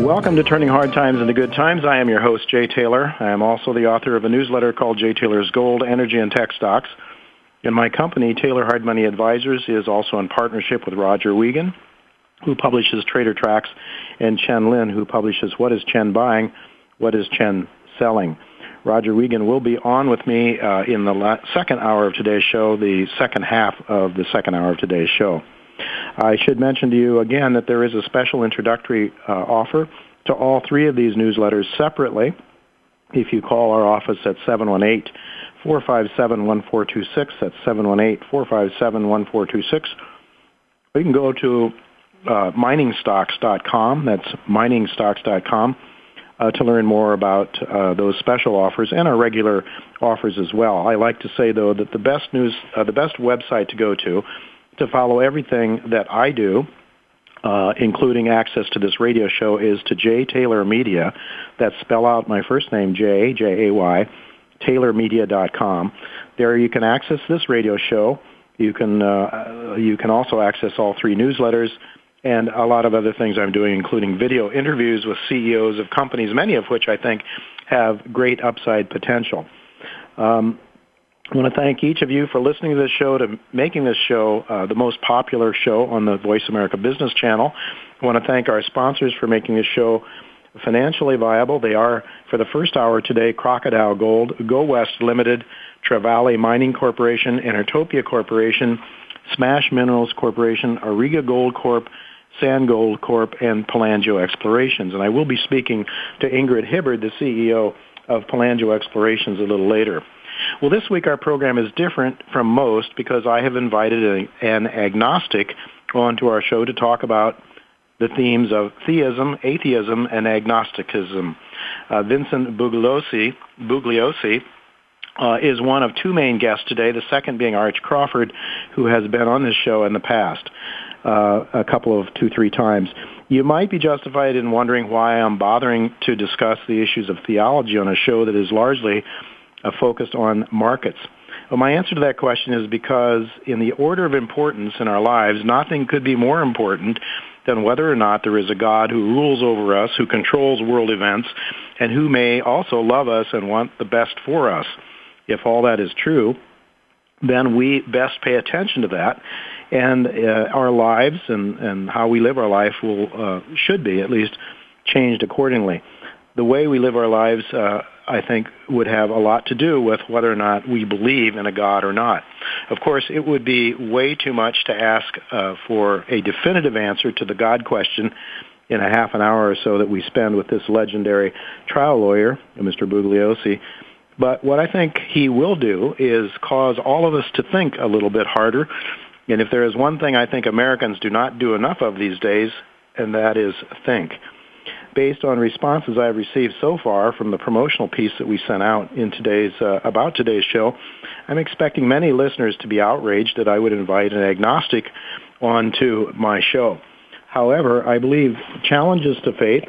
Welcome to Turning Hard Times into Good Times. I am your host, Jay Taylor. I am also the author of a newsletter called Jay Taylor's Gold, Energy, and Tech Stocks. And my company, Taylor Hard Money Advisors, is also in partnership with Roger Wiegand, who publishes Trader Tracks, and Chen Lin, who publishes What is Chen Buying, What is Chen Selling. Roger Wiegand will be on with me in the second hour of today's show, the second half of the second hour of today's show. I should mention to you again that there is a special introductory offer to all three of these newsletters separately. If you call our office at 718-457-1426, that's 718-457-1426, or you can go to miningstocks.com, that's miningstocks.com, to learn more about those special offers and our regular offers as well. I like to say, though, that the best website to go to follow everything that I do, including access to this radio show, is to Jay Taylor Media. That's spell out my first name, Jay, J-A-Y, TaylorMedia.com. There you can access this radio show. You can also access all three newsletters and a lot of other things I'm doing, including video interviews with CEOs of companies, many of which I think have great upside potential. I want to thank each of you for listening to this show, to making this show the most popular show on the Voice America Business Channel. I want to thank our sponsors for making this show financially viable. They are, for the first hour today, Crocodile Gold, Go West Limited, Trevally Mining Corporation, Enertopia Corporation, Smash Minerals Corporation, Auriga Gold Corp., SandGold Corp., and Pelangio Explorations. And I will be speaking to Ingrid Hibbard, the CEO of Pelangio Explorations, a little later. Well, this week our program is different from most because I have invited an agnostic onto our show to talk about the themes of theism, atheism, and agnosticism. Vincent Bugliosi is one of two main guests today, the second being Arch Crawford, who has been on this show in the past a couple of 2-3 times. You might be justified in wondering why I'm bothering to discuss the issues of theology on a show that is largely focused on markets. Well, my answer to that question is because in the order of importance in our lives, nothing could be more important than whether or not there is a God who rules over us, who controls world events, and who may also love us and want the best for us. If all that is true, then we best pay attention to that, and our lives and how we live our life should be at least changed accordingly. The way we live our lives, I think, would have a lot to do with whether or not we believe in a God or not. Of course, it would be way too much to ask for a definitive answer to the God question in a half an hour or so that we spend with this legendary trial lawyer, Mr. Bugliosi. But what I think he will do is cause all of us to think a little bit harder. And if there is one thing I think Americans do not do enough of these days, and that is think. Based on responses I have received so far from the promotional piece that we sent out in today's show, I'm expecting many listeners to be outraged that I would invite an agnostic onto my show. However, I believe challenges to faith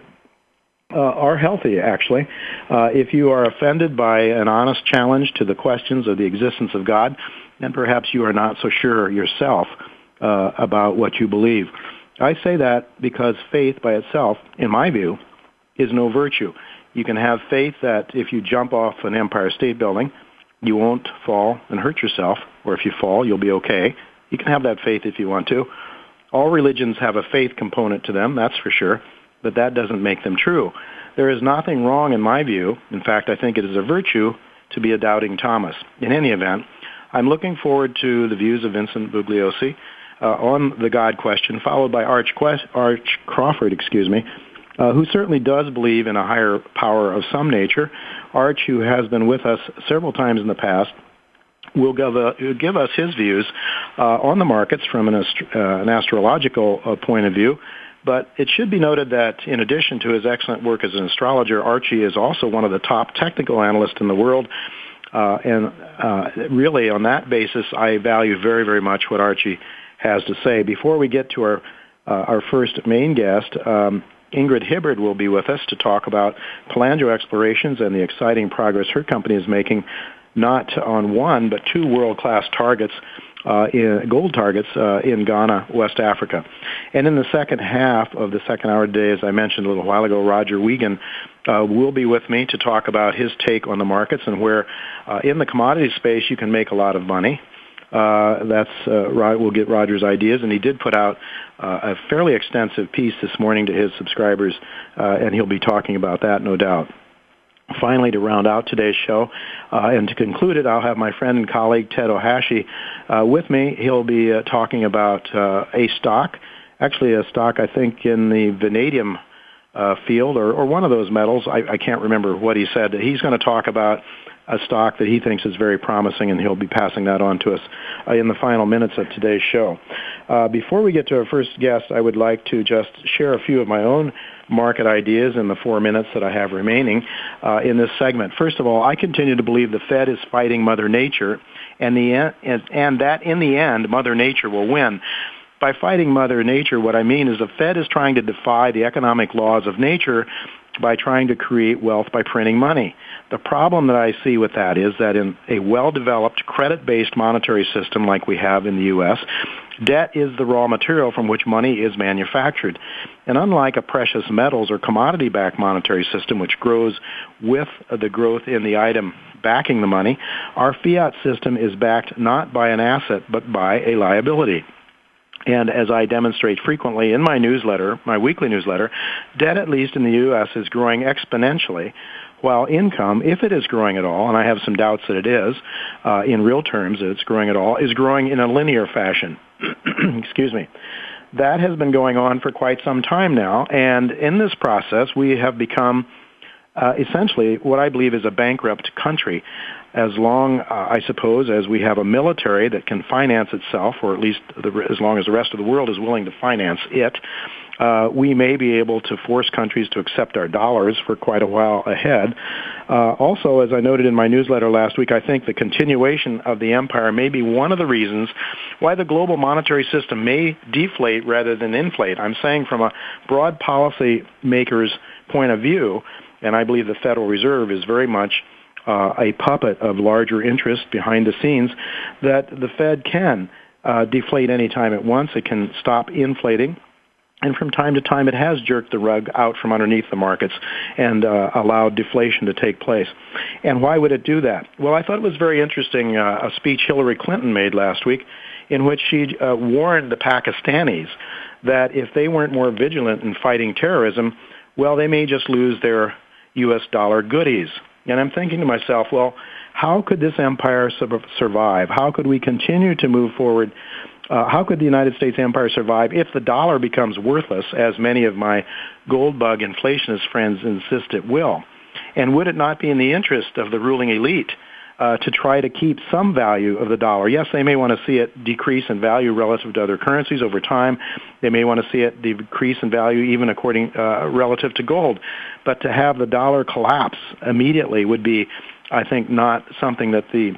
are healthy, actually. If you are offended by an honest challenge to the questions of the existence of God, then perhaps you are not so sure yourself about what you believe. I say that because faith by itself, in my view, is no virtue. You can have faith that if you jump off an Empire State Building, you won't fall and hurt yourself, or if you fall, you'll be okay. You can have that faith if you want to. All religions have a faith component to them, that's for sure, but that doesn't make them true. There is nothing wrong in my view. In fact, I think it is a virtue to be a doubting Thomas. In any event, I'm looking forward to the views of Vincent Bugliosi on the God question, followed by Arch Crawford, who certainly does believe in a higher power of some nature. Arch, who has been with us several times in the past, will give us his views on the markets from an astrological point of view. But it should be noted that in addition to his excellent work as an astrologer, Archie is also one of the top technical analysts in the world, And really, on that basis, I value very, very much what Archie has to say. Before we get to our first main guest, Ingrid Hibbard will be with us to talk about Pelangio Explorations and the exciting progress her company is making, not on one, but two world-class targets, gold targets in Ghana, West Africa. And in the second half of the second hour today, as I mentioned a little while ago, Roger Wiegand will be with me to talk about his take on the markets and where in the commodity space you can make a lot of money. We'll get Roger's ideas, and he did put out a fairly extensive piece this morning to his subscribers, and he'll be talking about that, no doubt. Finally, to round out today's show, and to conclude it, I'll have my friend and colleague Ted Ohashi with me. He'll be talking about a stock, actually a stock I think in the vanadium field or one of those metals. I can't remember what he said. He's going to talk about a stock that he thinks is very promising, and he'll be passing that on to us in the final minutes of today's show. Before we get to our first guest, I would like to just share a few of my own market ideas in the 4 minutes that I have remaining in this segment. First of all, I continue to believe the Fed is fighting Mother Nature, and that in the end, Mother Nature will win. By fighting Mother Nature, what I mean is the Fed is trying to defy the economic laws of nature by trying to create wealth by printing money. The problem that I see with that is that in a well-developed credit-based monetary system like we have in the U.S., debt is the raw material from which money is manufactured. And unlike a precious metals or commodity-backed monetary system which grows with the growth in the item backing the money, our fiat system is backed not by an asset but by a liability. And as I demonstrate frequently in my newsletter, my weekly newsletter, debt, at least in the U.S., is growing exponentially, while income, if it is growing at all, and I have some doubts that it is, in real terms, it's growing at all, is growing in a linear fashion. Excuse me. That has been going on for quite some time now, and in this process, we have become essentially what I believe is a bankrupt country. As long, I suppose, as we have a military that can finance itself, or at least as long as the rest of the world is willing to finance it, we may be able to force countries to accept our dollars for quite a while ahead. Also, as I noted in my newsletter last week, I think the continuation of the empire may be one of the reasons why the global monetary system may deflate rather than inflate. I'm saying from a broad policy maker's point of view, and I believe the Federal Reserve is very much a puppet of larger interests behind the scenes, that the Fed can deflate any time it wants. It can stop inflating. And from time to time, it has jerked the rug out from underneath the markets and allowed deflation to take place. And why would it do that? Well, I thought it was very interesting, a speech Hillary Clinton made last week in which she warned the Pakistanis that if they weren't more vigilant in fighting terrorism, well, they may just lose their U.S. dollar goodies. And I'm thinking to myself, well, how could this empire survive? How could we continue to move forward? How could the United States empire survive if the dollar becomes worthless, as many of my gold bug inflationist friends insist it will? And would it not be in the interest of the ruling elite to try to keep some value of the dollar? Yes, they may want to see it decrease in value relative to other currencies over time. They may want to see it decrease in value even relative to gold. But to have the dollar collapse immediately would be, I think, not something that the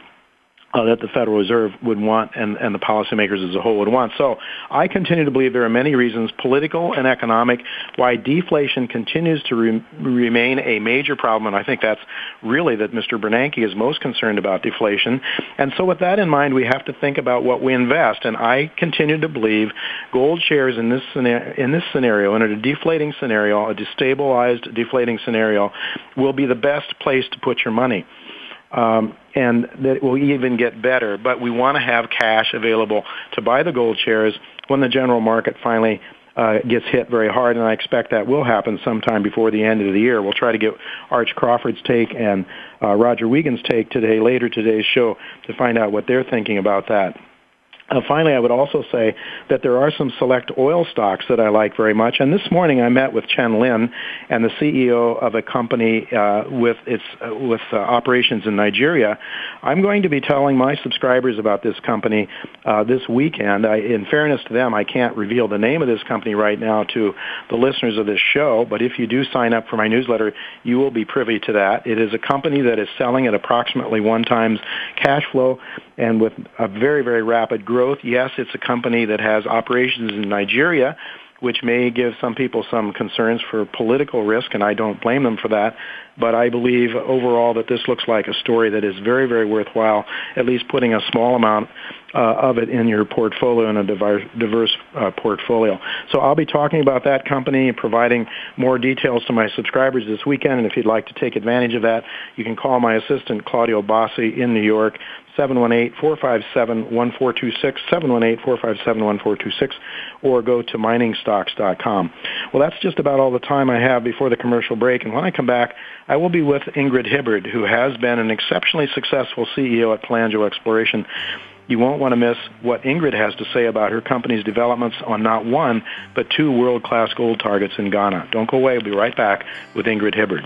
Federal Reserve would want and the policymakers as a whole would want. So I continue to believe there are many reasons, political and economic, why deflation continues to remain a major problem, and I think that's really that Mr. Bernanke is most concerned about deflation. And so with that in mind, we have to think about what we invest, and I continue to believe gold shares in this scenario, in a deflating scenario, a destabilized deflating scenario, will be the best place to put your money. And that it will even get better. But we want to have cash available to buy the gold shares when the general market finally gets hit very hard, and I expect that will happen sometime before the end of the year. We'll try to get Arch Crawford's take and Roger Wiegand's take later today's show, to find out what they're thinking about that. Finally, I would also say that there are some select oil stocks that I like very much. And this morning, I met with Chen Lin and the CEO of a company with operations in Nigeria. I'm going to be telling my subscribers about this company this weekend. In fairness to them, I can't reveal the name of this company right now to the listeners of this show. But if you do sign up for my newsletter, you will be privy to that. It is a company that is selling at approximately 1 times cash flow and with a very, very rapid growth. Yes, it's a company that has operations in Nigeria, which may give some people some concerns for political risk, and I don't blame them for that. But I believe overall that this looks like a story that is very, very worthwhile, at least putting a small amount of it in your portfolio, in a diverse portfolio. So I'll be talking about that company and providing more details to my subscribers this weekend. And if you'd like to take advantage of that, you can call my assistant, Claudio Bossi, in New York, 718-457-1426, 718-457-1426, or go to miningstocks.com. Well, that's just about all the time I have before the commercial break. And when I come back, I will be with Ingrid Hibbard, who has been an exceptionally successful CEO at Pelangio Exploration. You won't want to miss what Ingrid has to say about her company's developments on not 1, but 2 world-class gold targets in Ghana. Don't go away. We'll be right back with Ingrid Hibbard.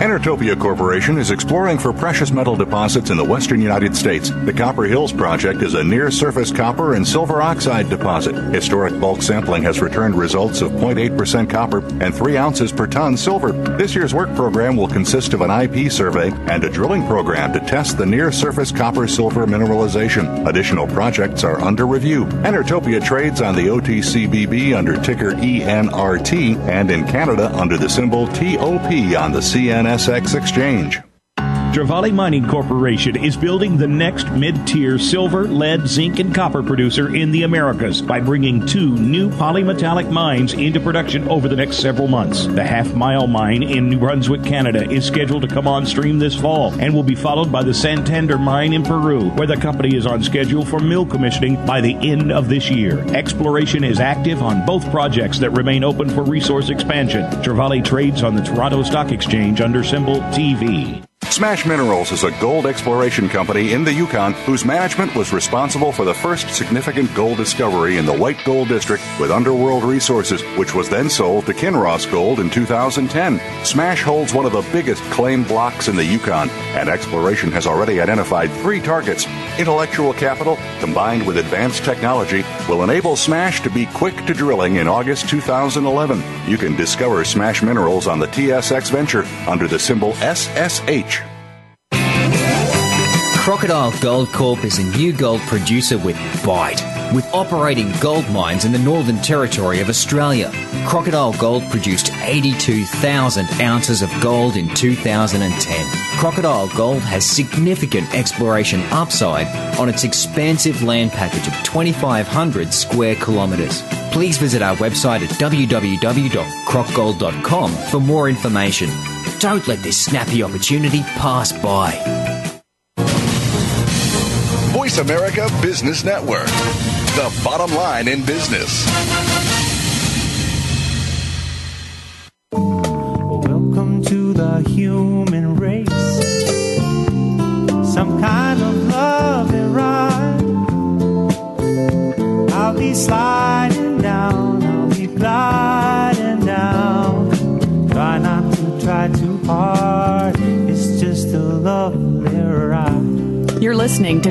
Enertopia Corporation is exploring for precious metal deposits in the western United States. The Copper Hills Project is a near-surface copper and silver oxide deposit. Historic bulk sampling has returned results of 0.8% copper and 3 ounces per ton silver. This year's work program will consist of an IP survey and a drilling program to test the near-surface copper-silver mineralization. Additional projects are under review. Enertopia trades on the OTCBB under ticker ENRT and in Canada under the symbol TOP on the CN. TSX Exchange. Travali Mining Corporation is building the next mid-tier silver, lead, zinc, and copper producer in the Americas by bringing 2 new polymetallic mines into production over the next several months. The Half Mile Mine in New Brunswick, Canada is scheduled to come on stream this fall and will be followed by the Santander Mine in Peru, where the company is on schedule for mill commissioning by the end of this year. Exploration is active on both projects that remain open for resource expansion. Travali trades on the Toronto Stock Exchange under symbol TV. Smash Minerals is a gold exploration company in the Yukon whose management was responsible for the first significant gold discovery in the White Gold District with Underworld Resources, which was then sold to Kinross Gold in 2010. Smash holds one of the biggest claim blocks in the Yukon, and exploration has already identified 3 targets. Intellectual capital, combined with advanced technology, will enable Smash to be quick to drilling in August 2011. You can discover Smash Minerals on the TSX Venture under the symbol SSH. Crocodile Gold Corp is a new gold producer with bite, with operating gold mines in the Northern Territory of Australia. Crocodile Gold produced 82,000 ounces of gold in 2010. Crocodile Gold has significant exploration upside on its expansive land package of 2,500 square kilometres. Please visit our website at www.crocgold.com for more information. Don't let this snappy opportunity pass by. Voice America Business Network, the bottom line in business. Welcome to the human race. Some kind of love and ride. I'll be sliding down, I'll be gliding down. Try not to try too hard, it's just a lovely ride. You're listening to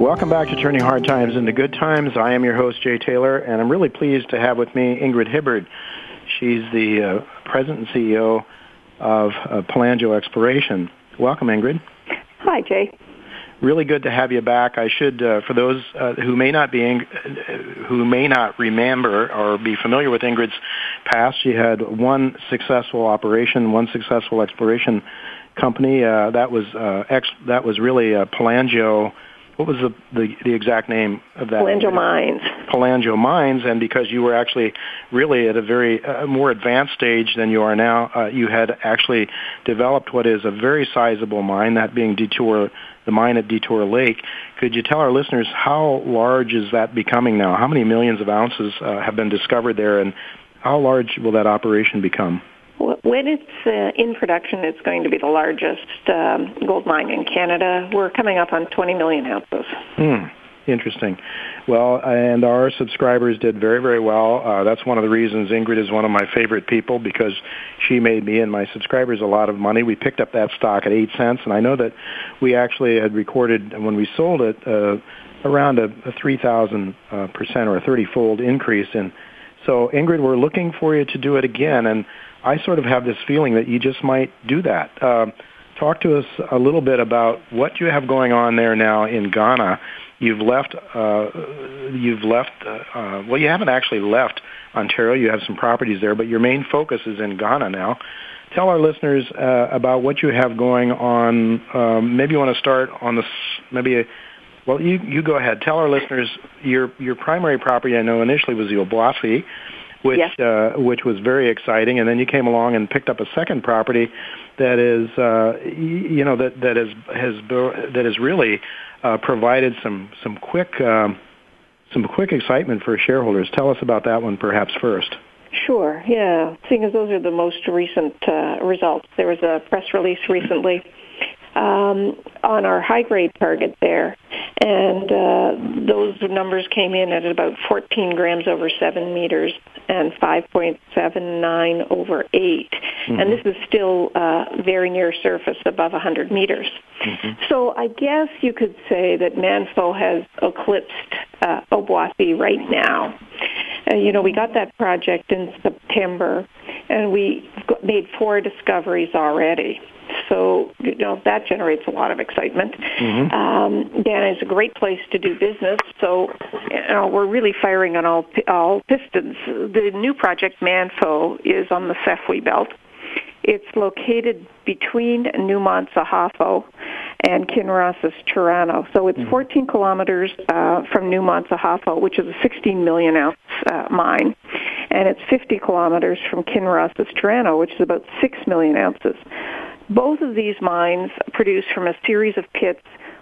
Welcome back to Turning Hard Times into Good Times. I am your host, Jay Taylor, and I'm really pleased to have with me Ingrid Hibbard. She's the president and CEO of Pelangio Exploration. Welcome, Ingrid. Hi, Jay. Really good to have you back. I should, for those who may not remember or be familiar with Ingrid's past, she had one successful operation, one successful exploration company. That was really Pelangio. What was the exact name of that? Pelangio Mines. Pelangio Mines, and because you were actually really at a very more advanced stage than you are now, you had actually developed what is a very sizable mine, that being Detour, the mine at Detour Lake. Could you tell our listeners how large is that becoming now? How many millions of ounces have been discovered there, and how large will that operation become? When it's in production, it's going to be the largest gold mine in Canada. We're coming up on 20 million ounces. Interesting. Well, and our subscribers did very, very well. That's one of the reasons Ingrid is one of my favorite people, because she made me and my subscribers a lot of money. We picked up that stock at 8 cents, and I know that we actually had recorded, when we sold it, around a 3,000% or a 30-fold increase. And so, Ingrid, we're looking for you to do it again, and I sort of have this feeling that you just might do that. Talk to us a little bit about what you have going on there now in Ghana. Well, you haven't actually left Ontario. You have some properties there, but your main focus is in Ghana now. Tell our listeners about what you have going on. Maybe you want to start on this, well, you go ahead. Tell our listeners your primary property, I know initially, was the Obuasi, which was very exciting, and then you came along and picked up a second property that is, that has really provided some quick excitement for shareholders. Tell us about that one, perhaps first. Sure. Yeah, seeing as those are the most recent results, there was a press release recently on our high-grade target there, and those numbers came in at about 14 grams over 7 meters and 5.79 over 8, mm-hmm. and this is still very near surface, above 100 meters. Mm-hmm. So I guess you could say that Manfo has eclipsed Obuasi right now. We got that project in September, and we made 4 discoveries already. So, that generates a lot of excitement. Mm-hmm. Ghana is a great place to do business, so we're really firing on all pistons. The new project, Manfo, is on the Sefwi Belt. It's located between Newmont Sahafo and Kinross Toronto. So it's 14 kilometers from Newmont Sahafo, which is a 16-million-ounce mine, and it's 50 kilometers from Kinross Toronto, which is about 6 million ounces. Both of these mines produce from a series of pits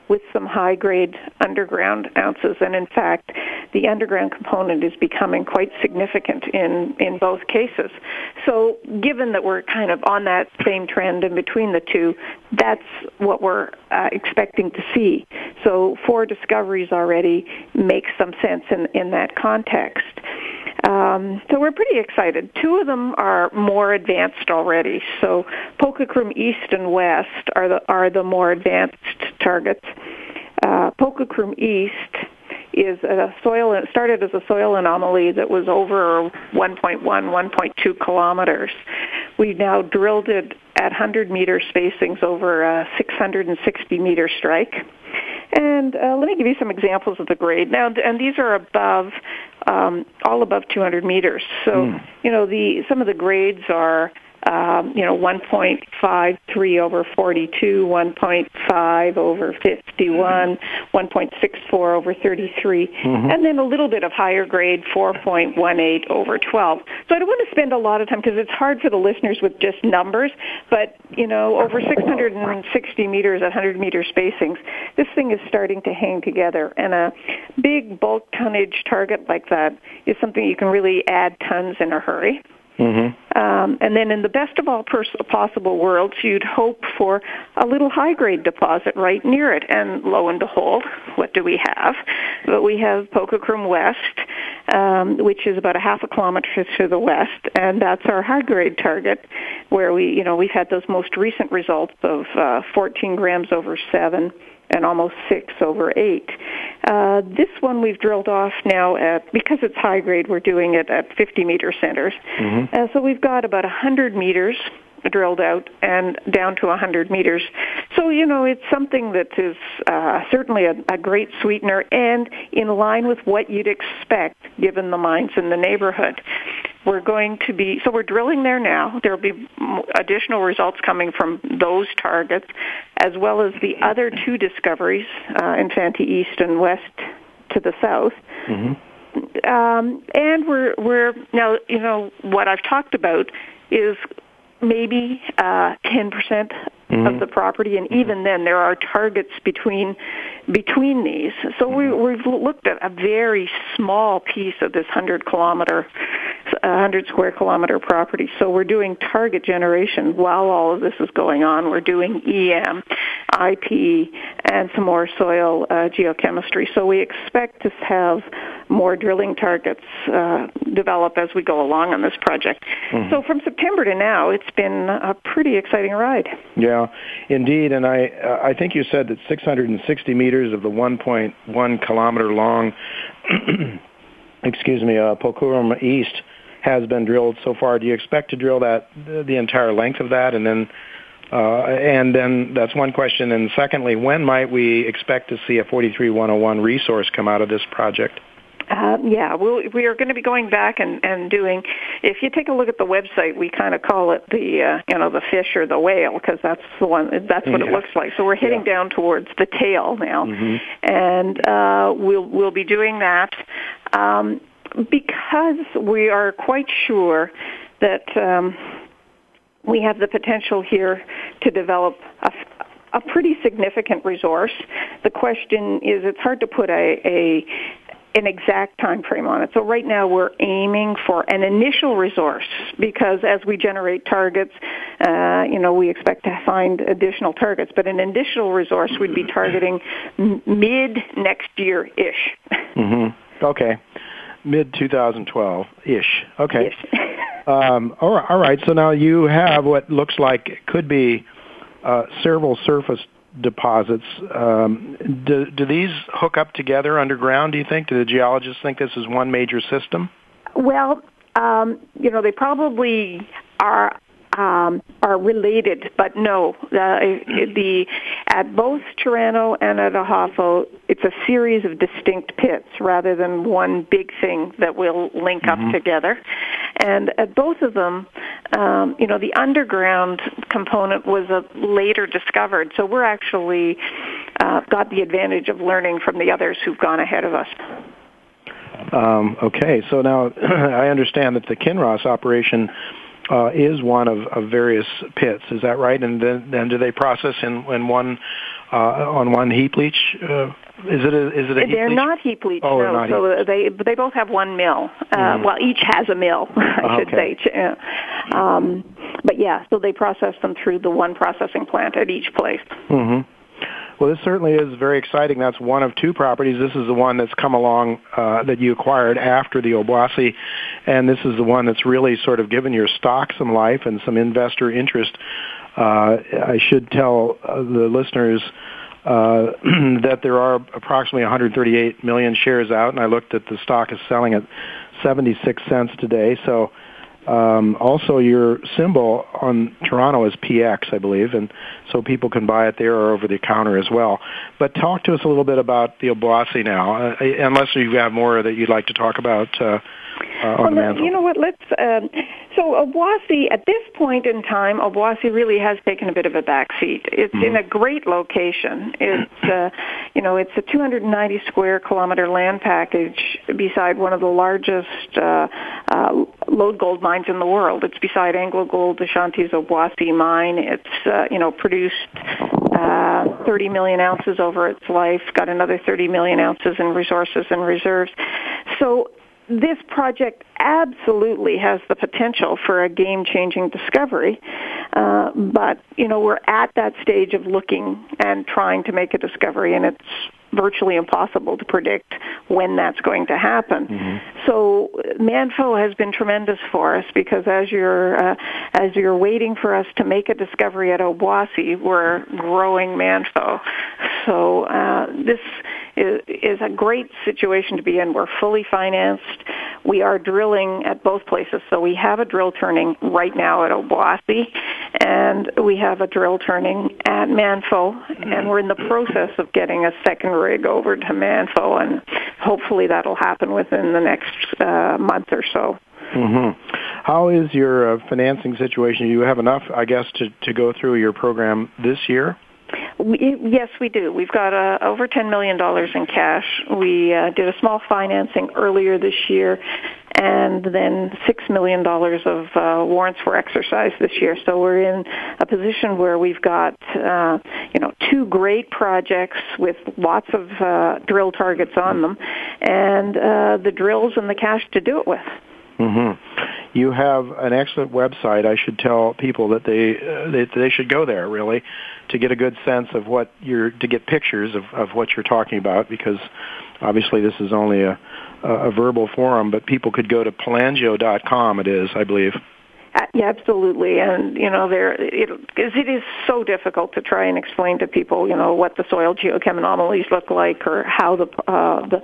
with some high-grade underground ounces, and in fact, the underground component is becoming quite significant in both cases. So given that we're kind of on that same trend in between the two, that's what we're expecting to see. So 4 discoveries already makes some sense in that context. So we're pretty excited. 2 of them are more advanced already. So Pokukrom East and West are the more advanced targets. Pokukrom East is started as a soil anomaly that was over 1.1, 1.2 kilometers. We've now drilled it at 100-meter spacings over a 660-meter strike. And let me give you some examples of the grade. Now, and these are above, all above 200 meters. So, some of the grades are, 1.53 over 42, 1.5 over 51, 1.64 over 33, mm-hmm. and then a little bit of higher grade, 4.18 over 12. So I don't want to spend a lot of time because it's hard for the listeners with just numbers, but, you know, over 660 meters, 100-meter spacings, this thing is starting to hang together. And a big bulk tonnage target like that is something you can really add tons in a hurry. Mm-hmm. And then in the best of all possible worlds, you'd hope for a little high-grade deposit right near it. And lo and behold, what do we have? But we have Pokukrom West, which is about a half a kilometer to the west, and that's our high-grade target where we've had those most recent results of 14 grams over 7 and almost 6 over 8. This one we've drilled off now because it's high grade, we're doing it at 50-meter centers. Mm-hmm. So we've got about 100 meters drilled out and down to 100 meters. So, it's something that is certainly a great sweetener and in line with what you'd expect given the mines in the neighborhood. We're drilling there now. There'll be additional results coming from those targets, as well as the other two discoveries in Santee East and West to the south. Mm-hmm. And we're now, what I've talked about is maybe 10% mm-hmm. of the property, and even then there are targets between these. So we've looked at a very small piece of this 100 square kilometer property. So we're doing target generation while all of this is going on. We're doing EM, IP, and some more soil geochemistry. So we expect to have more drilling targets develop as we go along on this project. Mm-hmm. So from September to now, it's been a pretty exciting ride. Yeah, indeed. And I think you said that 660 meters of the 1.1 kilometer long, Pokukrom East has been drilled so far. Do you expect to drill that the entire length of that? And then that's one question. And secondly, when might we expect to see a 43-101 resource come out of this project? We are going to be going back and doing. If you take a look at the website, we kind of call it the the fish or the whale because that's the one. That's what it looks like. So we're heading down towards the tail now, mm-hmm. and we'll be doing that because we are quite sure that we have the potential here to develop a pretty significant resource. The question is, it's hard to put an exact time frame on it. So right now we're aiming for an initial resource because as we generate targets, we expect to find additional targets. But an initial resource we'd be targeting mid next year-ish. Mm-hmm. Okay. Mid 2012-ish. Okay. Yes. All right. So now you have what looks like could be several surface deposits. Do these hook up together underground, do you think? Do the geologists think this is one major system? Well, they probably are related, but no. At both Toronto and at Ahafo, it's a series of distinct pits rather than one big thing that will link mm-hmm. up together. And at both of them, the underground component was later discovered. So we're actually got the advantage of learning from the others who've gone ahead of us. Okay. So now I understand that the Kinross operation is one of various pits. Is that right? And then do they process in one on one heap leach? Is it a heap leach? They're not heap leach. Oh, no. Not so heap leach. They both have one mill. Well, each has a mill, I should say. So they process them through the one processing plant at each place. Mm-hmm. Well, this certainly is very exciting. That's one of two properties. This is the one that's come along that you acquired after the Obuasi, and this is the one that's really sort of given your stock some life and some investor interest. I should tell the listeners that there are approximately 138 million shares out, and I looked at the stock is selling at 76 cents today. So also your symbol on Toronto is PX, I believe, and so people can buy it there or over the counter as well. But talk to us a little bit about the Obuasi now, unless you have more that you'd like to talk about on the mantle? You know what, let's... So Obuasi, at this point in time, Obuasi really has taken a bit of a backseat. It's in a great location. It's, you know, it's a 290 square kilometer land package beside one of the largest lode gold mines in the world. It's beside AngloGold Ashanti's Obuasi mine. It's, you know, produced 30 million ounces over its life, got another 30 million ounces in resources and reserves. So this project absolutely has the potential for a game-changing discovery, but, you know, we're at that stage of looking and trying to make a discovery, and it's virtually impossible to predict when that's going to happen. So Manfo has been tremendous for us, because as you're waiting for us to make a discovery at Obuasi, we're growing Manfo. So this is a great situation to be in. We're fully financed. We are drilling at both places. So we have a drill turning right now at Obuasi, and we have a drill turning at Manfo, and we're in the process of getting a second rig over to Manfo, and hopefully that'll happen within the next month or so. How is your financing situation? Do you have enough, I guess, to go through your program this year? Yes, we do. We've got over $10 million in cash. We did a small financing earlier this year, and then $6 million of warrants were exercised this year. So we're in a position where we've got, you know, two great projects with lots of drill targets on them, and the drills and the cash to do it with. You have an excellent website. I should tell people that they should go there, really, to get a good sense of what you're, to get pictures of what you're talking about, because obviously this is only a verbal forum, but people could go to Pelangio.com, it is, I believe. Yeah, absolutely, and you know, there it is so difficult to try and explain to people, you know, what the soil geochem anomalies look like, or how the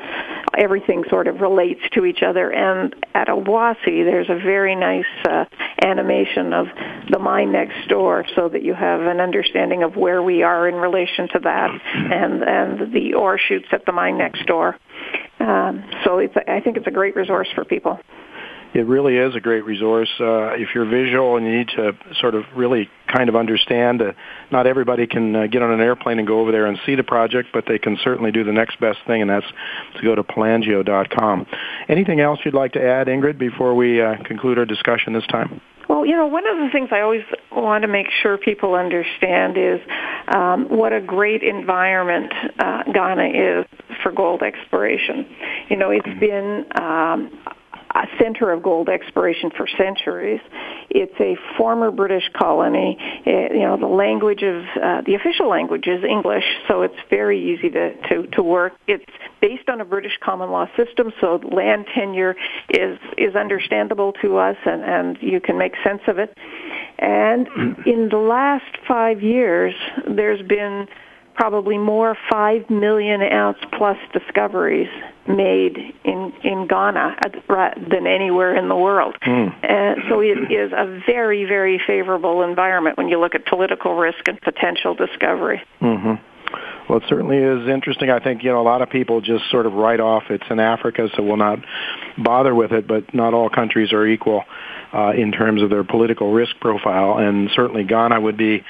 everything sort of relates to each other. And at Obuasi, there's a very nice animation of the mine next door, so that you have an understanding of where we are in relation to that, and the ore shoots at the mine next door. So it's, I think it's a great resource for people. It really is a great resource. If you're visual and you need to sort of really kind of understand, not everybody can get on an airplane and go over there and see the project, but they can certainly do the next best thing, and that's to go to Pelangio.com. Anything else you'd like to add, Ingrid, before we conclude our discussion this time? Well, you know, one of the things I always want to make sure people understand is what a great environment Ghana is for gold exploration. You know, it's been a center of gold exploration for centuries. It's a former British colony. It, you know, the language of the official language is English, so it's very easy to work. It's based on a British common law system, so land tenure is understandable to us, and you can make sense of it. And in the last 5 years, there's been probably more 5 million ounce plus discoveries made in Ghana than anywhere in the world. And so it is a very, very favorable environment when you look at political risk and potential discovery. Well, it certainly is interesting. I think, you know, a lot of people just sort of write off it's in Africa, so we'll not bother with it, but not all countries are equal in terms of their political risk profile, and certainly Ghana would be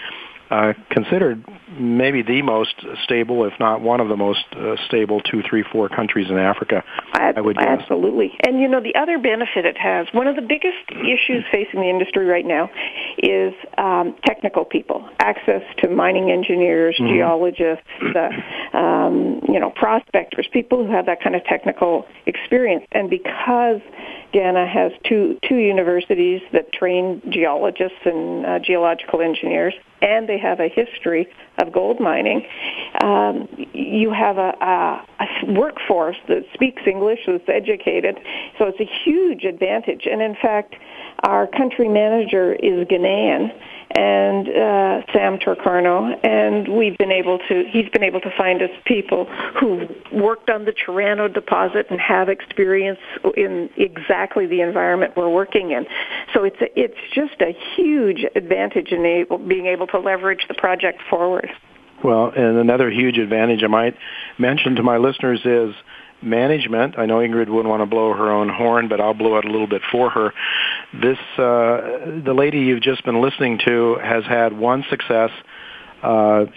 considered maybe the most stable, if not one of the most stable 2, 3, 4 countries in Africa, I would guess. Absolutely. And, you know, the other benefit it has, one of the biggest issues facing the industry right now is technical people, access to mining engineers, geologists, you know, prospectors, people who have that kind of technical experience. And because Ghana has two universities that train geologists and geological engineers, and they have a history of gold mining, you have a workforce that speaks English, that's educated, so it's a huge advantage. And in fact, our country manager is Ghanaian, and Sam Turcarno, and he's been able to find us people who worked on the Toronto deposit and have experience in exactly the environment we're working in. So it's just a huge advantage in being able to leverage the project forward. Well, and another huge advantage I might mention to my listeners is management, I know Ingrid wouldn't want to blow her own horn, but I'll blow it a little bit for her. This, the lady you've just been listening to has had one success.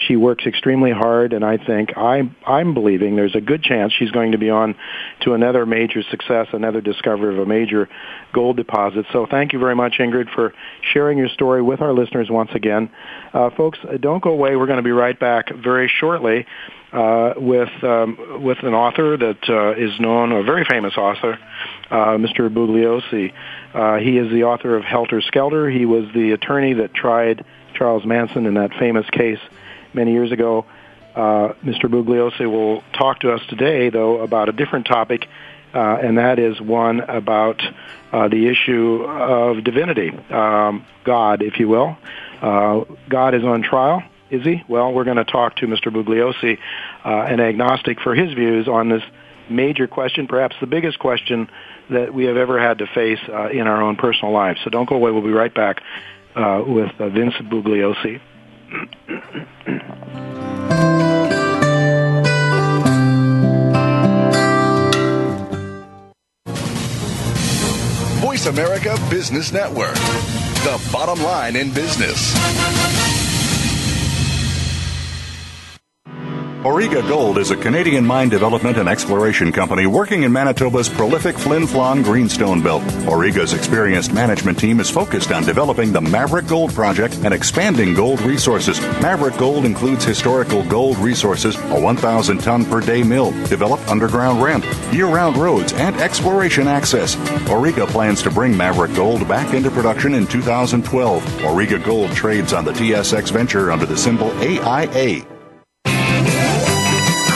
She works extremely hard, and I think I'm believing there's a good chance she's going to be on to another major success, another discovery of a major gold deposit. So thank you very much, Ingrid, for sharing your story with our listeners once again. Folks, don't go away. We're going to be right back very shortly with an author that is known, a very famous author, Mr. Bugliosi. He is the author of Helter Skelter. He was the attorney that tried Charles Manson in that famous case many years ago. Mr. Bugliosi will talk to us today, though, about a different topic, and that is one about the issue of divinity, God, if you will. God is on trial, is he? Well, we're going to talk to Mr. Bugliosi, an agnostic, for his views on this major question, perhaps the biggest question that we have ever had to face in our own personal lives. So don't go away. We'll be right back with Vincent Bugliosi. Voice America Business Network, the bottom line in business. Auriga Gold is a Canadian mine development and exploration company working in Manitoba's prolific Flin Flon Greenstone Belt. Auriga's experienced management team is focused on developing the Maverick Gold Project and expanding gold resources. Maverick Gold includes historical gold resources, a 1,000-ton per day mill, developed underground ramp, year-round roads, and exploration access. Auriga plans to bring Maverick Gold back into production in 2012. Auriga Gold trades on the TSX Venture under the symbol AIA.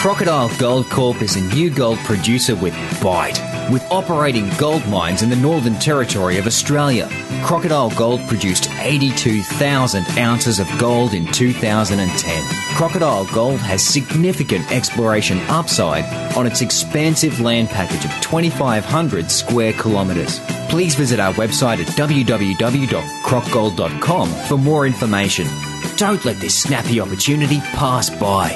Crocodile Gold Corp. is a new gold producer with bite. With operating gold mines in the Northern Territory of Australia, Crocodile Gold produced 82,000 ounces of gold in 2010. Crocodile Gold has significant exploration upside on its expansive land package of 2,500 square kilometres. Please visit our website at www.crocgold.com for more information. Don't let this snappy opportunity pass by.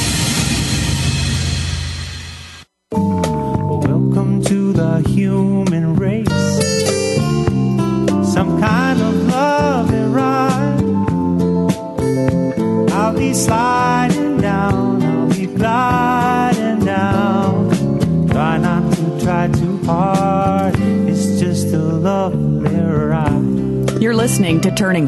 Welcome to the human race. Some kind of love and ride. I'll be sliding down, I'll be gliding down. Try not to try too hard. It's just a lovely ride. You're listening to Turning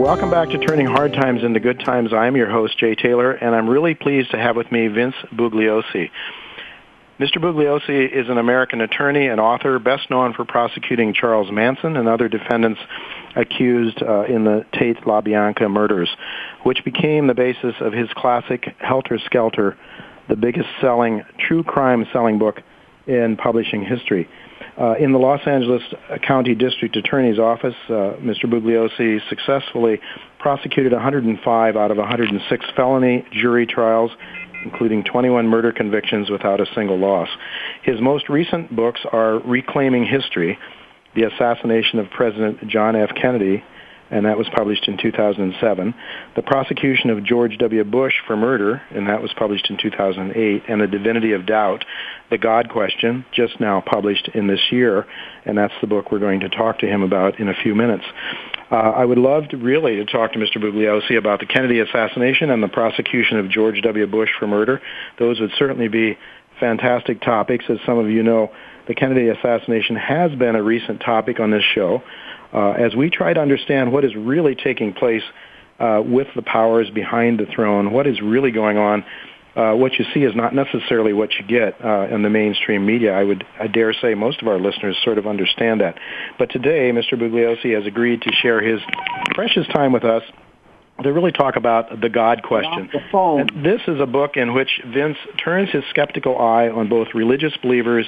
Welcome back to Turning Hard Times into Good Times. I'm your host, Jay Taylor, and I'm really pleased to have with me Vince Bugliosi. Mr. Bugliosi is an American attorney and author, best known for prosecuting Charles Manson and other defendants accused in the Tate-LaBianca murders, which became the basis of his classic Helter Skelter, the biggest selling, true crime selling book in publishing history. In the Los Angeles County District Attorney's Office, Mr. Bugliosi successfully prosecuted 105 out of 106 felony jury trials, including 21 murder convictions without a single loss. His most recent books are Reclaiming History, The Assassination of President John F. Kennedy, and that was published in 2007, The Prosecution of George W. Bush for Murder, and that was published in 2008, and The Divinity of Doubt, The God Question, just now published in this year, and that's the book we're going to talk to him about in a few minutes. I would love to really to talk to Mr. Bugliosi about the Kennedy assassination and the prosecution of George W. Bush for murder. Those would certainly be fantastic topics. As some of you know, the Kennedy assassination has been a recent topic on this show. As we try to understand what is really taking place with the powers behind the throne, what is really going on, what you see is not necessarily what you get in the mainstream media. I dare say most of our listeners sort of understand that. But today, Mr. Bugliosi has agreed to share his precious time with us to really talk about the God Question. And this is a book in which Vince turns his skeptical eye on both religious believers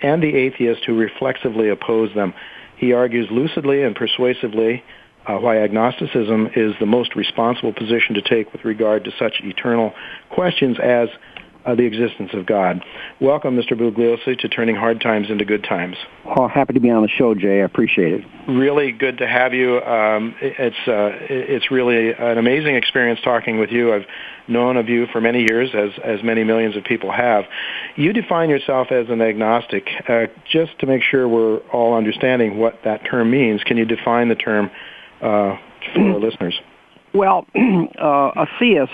and the atheist who reflexively oppose them. He argues lucidly and persuasively why agnosticism is the most responsible position to take with regard to such eternal questions as the existence of God. Welcome, Mr. Bugliosi, to Turning Hard Times into Good Times. Oh, happy to be on the show, Jay. I appreciate it. Really good to have you. It's really an amazing experience talking with you. I've known of you for many years, as many millions of people have. You define yourself as an agnostic. Just to make sure we're all understanding what that term means, can you define the term for our listeners? Well, a theist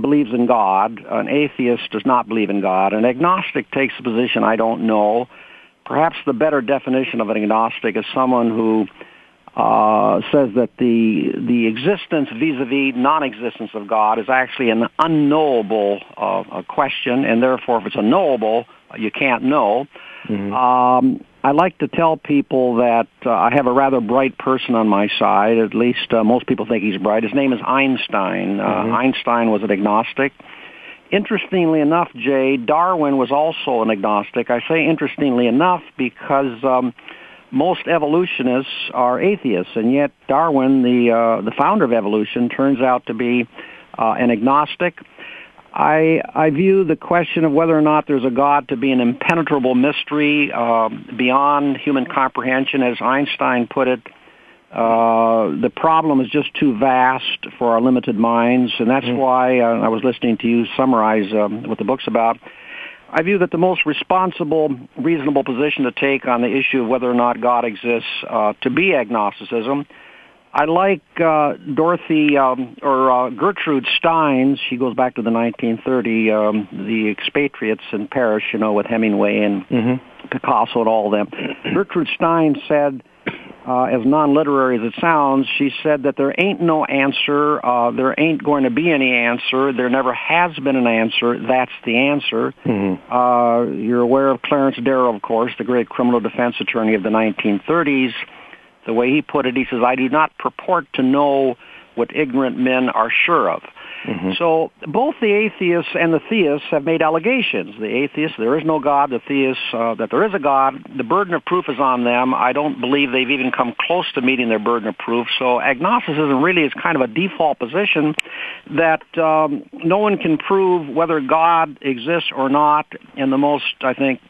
believes in God. An atheist does not believe in God. An agnostic takes a position, I don't know. Perhaps the better definition of an agnostic is someone who says that the existence vis-a-vis non-existence of God is actually an unknowable question, and therefore if it's unknowable, you can't know. Mm-hmm. I like to tell people that I have a rather bright person on my side. At least most people think he's bright. His name is Einstein. Mm-hmm. Einstein was an agnostic. Interestingly enough, Jay, Darwin was also an agnostic. I say interestingly enough because most evolutionists are atheists, and yet Darwin, the founder of evolution, turns out to be an agnostic. I view the question of whether or not there's a God to be an impenetrable mystery beyond human comprehension. As Einstein put it, the problem is just too vast for our limited minds, and that's why I was listening to you summarize what the book's about. I view that the most responsible, reasonable position to take on the issue of whether or not God exists to be agnosticism. I like Dorothy Gertrude Stein. She goes back to the 1930s, the expatriates in Paris, you know, with Hemingway and Picasso and all of them. Gertrude Stein said, as non-literary as it sounds, she said that there ain't no answer, there ain't going to be any answer, there never has been an answer, that's the answer. Mm-hmm. You're aware of Clarence Darrow, of course, the great criminal defense attorney of the 1930s. The way he put it, he says, I do not purport to know what ignorant men are sure of. Mm-hmm. So both the atheists and the theists have made allegations. The atheists, there is no God. The theists, that there is a God. The burden of proof is on them. I don't believe they've even come close to meeting their burden of proof. So agnosticism really is kind of a default position that no one can prove whether God exists or not. And the most, I think,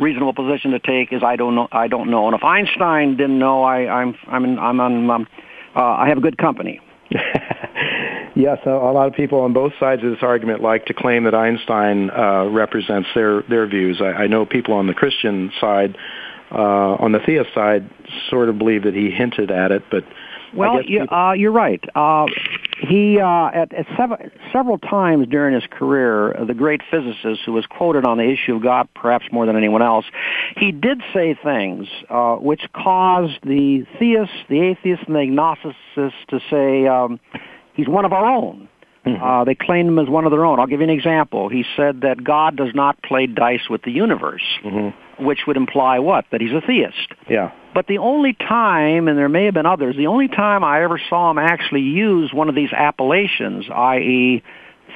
reasonable position to take is I don't know. And if Einstein didn't know, I have good company. Yes, a lot of people on both sides of this argument like to claim that Einstein represents their views. I know people on the Christian side, on the theist side, sort of believe that he hinted at it, but Well, you're right. He at several times during his career, the great physicist who was quoted on the issue of God perhaps more than anyone else, he did say things which caused the theists, the atheists, and the agnosticists to say he's one of our own. Mm-hmm. They claimed him as one of their own. I'll give you an example. He said that God does not play dice with the universe, mm-hmm. which would imply what? That he's a theist. Yeah. But the only time, and there may have been others, the only time I ever saw him actually use one of these appellations, i.e.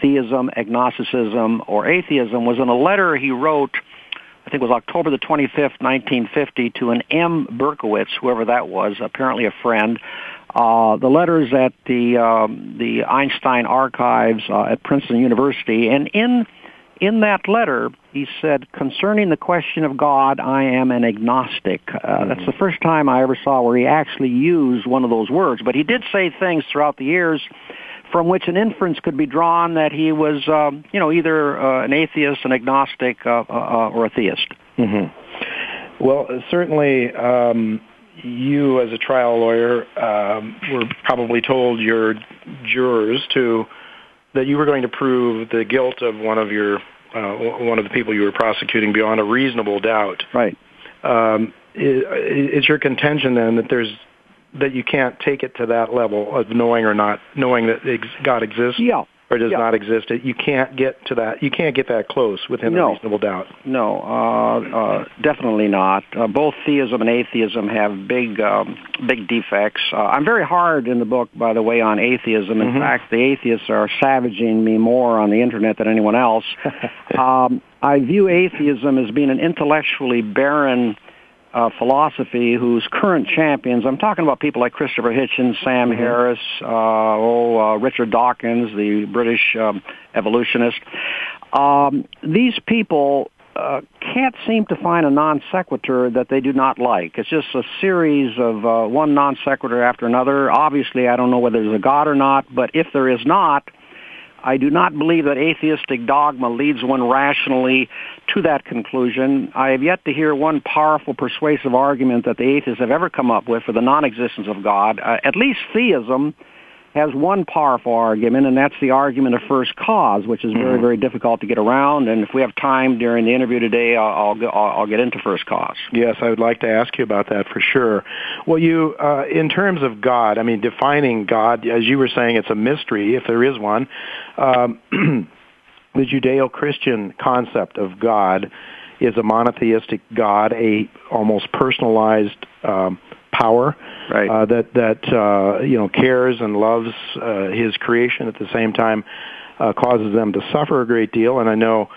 theism, agnosticism, or atheism, was in a letter he wrote, I think it was October the 25th, 1950, to an M. Berkowitz, whoever that was, apparently a friend. The letters at the Einstein archives at Princeton University, and in that letter he said, concerning the question of God, I am an agnostic. Mm-hmm. That's the first time I ever saw where he actually used one of those words, but he did say things throughout the years from which an inference could be drawn that he was either an atheist, an agnostic, or a theist. Mm-hmm. Well, certainly you, as a trial lawyer, were probably told your jurors that you were going to prove the guilt of one of the people you were prosecuting beyond a reasonable doubt. Right. It's your contention then that that you can't take it to that level of knowing or not knowing that God exists. Yeah. Or does not exist. You can't get to that. You can't get that close within a reasonable doubt. No, definitely not. Both theism and atheism have big defects. I'm very hard in the book, by the way, on atheism. In mm-hmm. fact, the atheists are savaging me more on the internet than anyone else. I view atheism as being an intellectually barren philosophy whose current champions, I'm talking about people like Christopher Hitchens, Sam mm-hmm. Harris, Richard Dawkins, the British evolutionist. These people can't seem to find a non sequitur that they do not like. It's just a series of one non sequitur after another. Obviously, I don't know whether there's a God or not, but if there is not, I do not believe that atheistic dogma leads one rationally to that conclusion. I have yet to hear one powerful, persuasive argument that the atheists have ever come up with for the non-existence of God. At least theism has one powerful argument, and that's the argument of first cause, which is very, very difficult to get around. And if we have time during the interview today, I'll get into first cause. Yes, I would like to ask you about that for sure. Well, you, in terms of God, I mean, defining God, as you were saying, it's a mystery, if there is one. The Judeo-Christian concept of God is a monotheistic God, a almost personalized power, right. that cares and loves his creation, at the same time causes them to suffer a great deal. And I know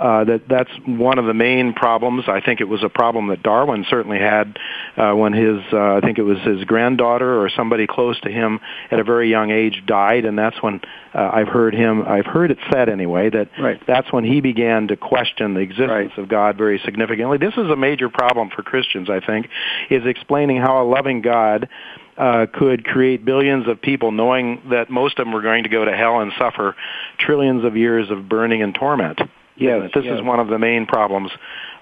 that's one of the main problems. I think it was a problem that Darwin certainly had when his granddaughter or somebody close to him at a very young age died, and that's when I've heard it said anyway, that right. that's when he began to question the existence right. of God very significantly. This is a major problem for Christians, I think, is explaining how a loving God could create billions of people knowing that most of them were going to go to hell and suffer trillions of years of burning and torment. Yes, this is one of the main problems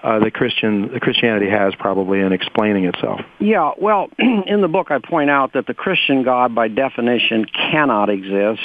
that Christianity has probably in explaining itself. Yeah, well, in the book I point out that the Christian God, by definition, cannot exist.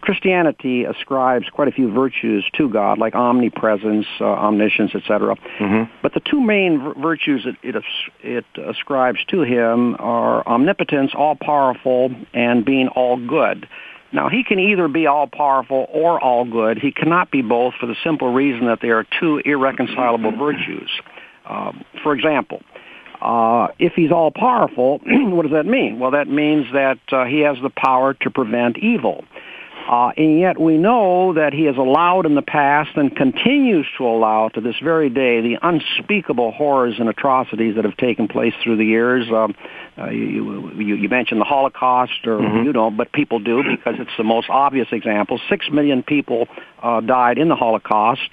Christianity ascribes quite a few virtues to God, like omnipresence, omniscience, etc. Mm-hmm. But the two main virtues it ascribes to him are omnipotence, all-powerful, and being all-good. Now, he can either be all-powerful or all-good. He cannot be both for the simple reason that they are two irreconcilable virtues. For example, if he's all-powerful, what does that mean? Well, that means that he has the power to prevent evil. And yet we know that he has allowed in the past and continues to allow to this very day the unspeakable horrors and atrocities that have taken place through the years. You mentioned the Holocaust, or mm-hmm. But people do because it's the most obvious example. 6 million people died in the Holocaust.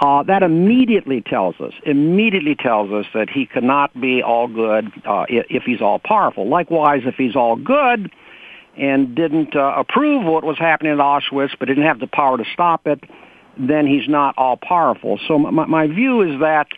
That immediately tells us that he cannot be all good if he's all powerful. Likewise, if he's all good and didn't approve what was happening at Auschwitz, but didn't have the power to stop it, then he's not all-powerful. So my view is that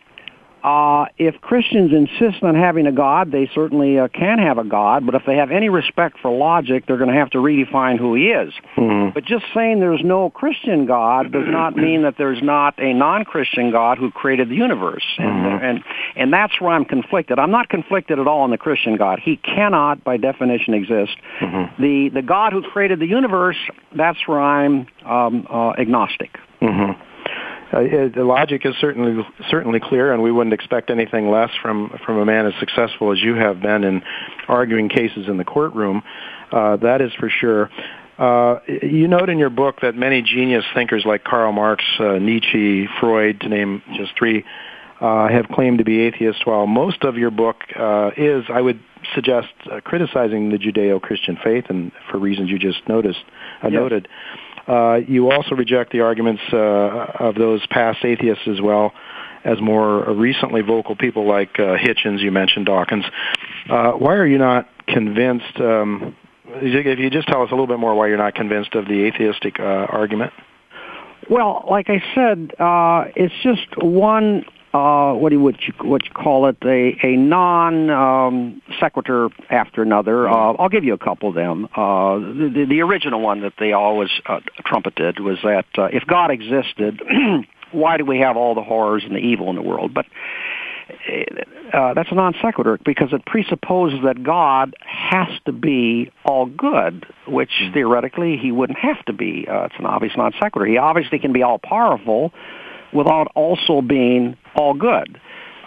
If Christians insist on having a God, they certainly can have a God, but if they have any respect for logic, they're going to have to redefine who he is. Mm-hmm. But just saying there's no Christian God does not mean that there's not a non-Christian God who created the universe. Mm-hmm. And that's where I'm conflicted. I'm not conflicted at all on the Christian God. He cannot, by definition, exist. Mm-hmm. The God who created the universe, that's where I'm agnostic. Mm-hmm. The logic is certainly clear, and we wouldn't expect anything less from a man as successful as you have been in arguing cases in the courtroom. That is for sure. You note in your book that many genius thinkers like Karl Marx, Nietzsche, Freud, to name just three, have claimed to be atheists, while most of your book is, I would suggest, criticizing the Judeo-Christian faith, and for reasons you just noted. You also reject the arguments of those past atheists as well as more recently vocal people like Hitchens, you mentioned Dawkins. Why are you not convinced, if you just tell us a little bit more why you're not convinced of the atheistic argument? Well, like I said, it's just one... what you call it, a non-sequitur after another. I'll give you a couple of them. The original one that they always trumpeted was that if God existed, why do we have all the horrors and the evil in the world? But that's a non-sequitur because it presupposes that God has to be all good, which theoretically he wouldn't have to be. It's an obvious non-sequitur. He obviously can be all-powerful without also being all good.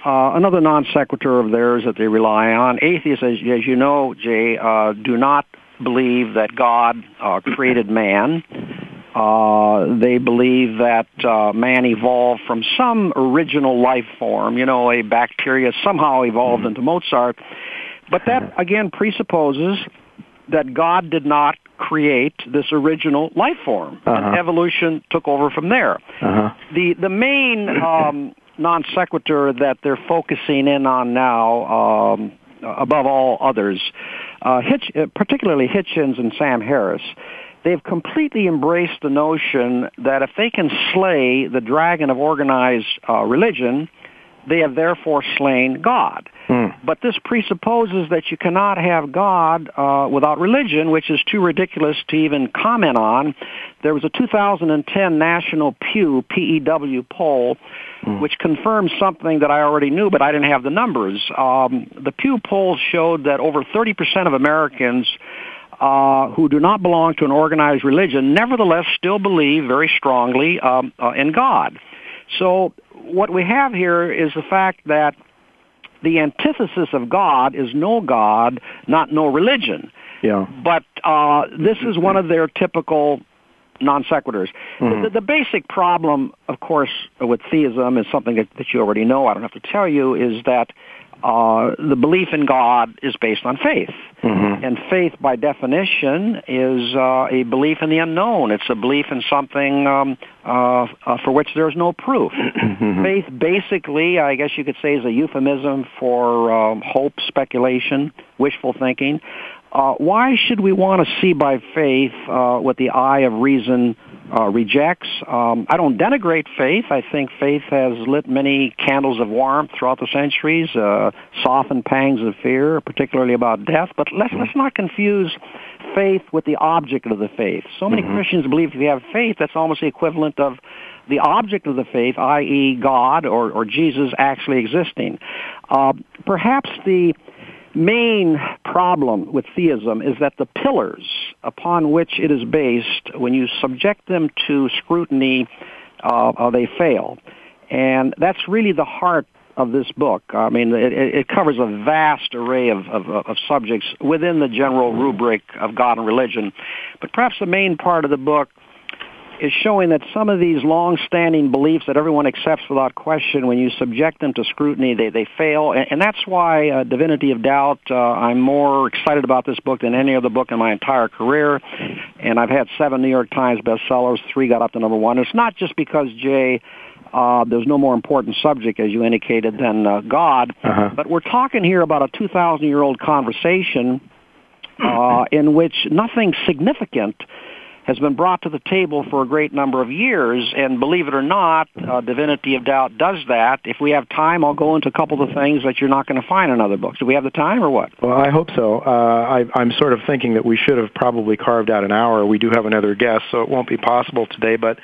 Another non sequitur of theirs that they rely on, atheists, as you know, Jay, do not believe that God created man. They believe that man evolved from some original life form, you know, a bacteria somehow evolved into Mozart. But that, again, presupposes that God did not create this original life form. And evolution took over from there. The main non sequitur that they're focusing in on now, above all others, particularly Hitchens and Sam Harris, they've completely embraced the notion that if they can slay the dragon of organized religion, they have therefore slain God. But this presupposes that you cannot have God without religion, which is too ridiculous to even comment on. There was a 2010 National Pew, PEW poll, which confirmed something that I already knew, but I didn't have the numbers. The Pew poll showed that over 30% of Americans who do not belong to an organized religion nevertheless still believe very strongly in God. So what we have here is the fact that the antithesis of God is no God, not no religion. Yeah. But this is one of their typical non sequiturs. Mm-hmm. The basic problem, of course, with theism is something that you already know, I don't have to tell you, is that the belief in God is based on faith. Mm-hmm. And faith, by definition, is a belief in the unknown. It's a belief in something for which there's no proof. Mm-hmm. Faith, basically, I guess you could say, is a euphemism for hope, speculation, wishful thinking. Why should we want to see by faith what the eye of reason rejects? I don't denigrate faith. I think faith has lit many candles of warmth throughout the centuries, softened pangs of fear, particularly about death. But let's not confuse faith with the object of the faith. So many Christians believe if you have faith, that's almost the equivalent of the object of the faith, i.e. God or Jesus actually existing. Perhaps the main problem with theism is that the pillars upon which it is based, when you subject them to scrutiny, they fail. And that's really the heart of this book. I mean, it covers a vast array of subjects within the general rubric of God and religion. But perhaps the main part of the book is showing that some of these long-standing beliefs that everyone accepts without question, when you subject them to scrutiny, they fail. And that's why Divinity of Doubt, I'm more excited about this book than any other book in my entire career. And I've had 7 New York Times bestsellers. 3 got up to #1. It's not just because, Jay, there's no more important subject, as you indicated, than God. But we're talking here about a 2,000-year-old conversation in which nothing significant has been brought to the table for a great number of years, and believe it or not, Divinity of Doubt does that. If we have time, I'll go into a couple of things that you're not going to find in other books. Do we have the time or what? Well, I hope so. I'm sort of thinking that we should have probably carved out an hour. We do have another guest, so it won't be possible today, but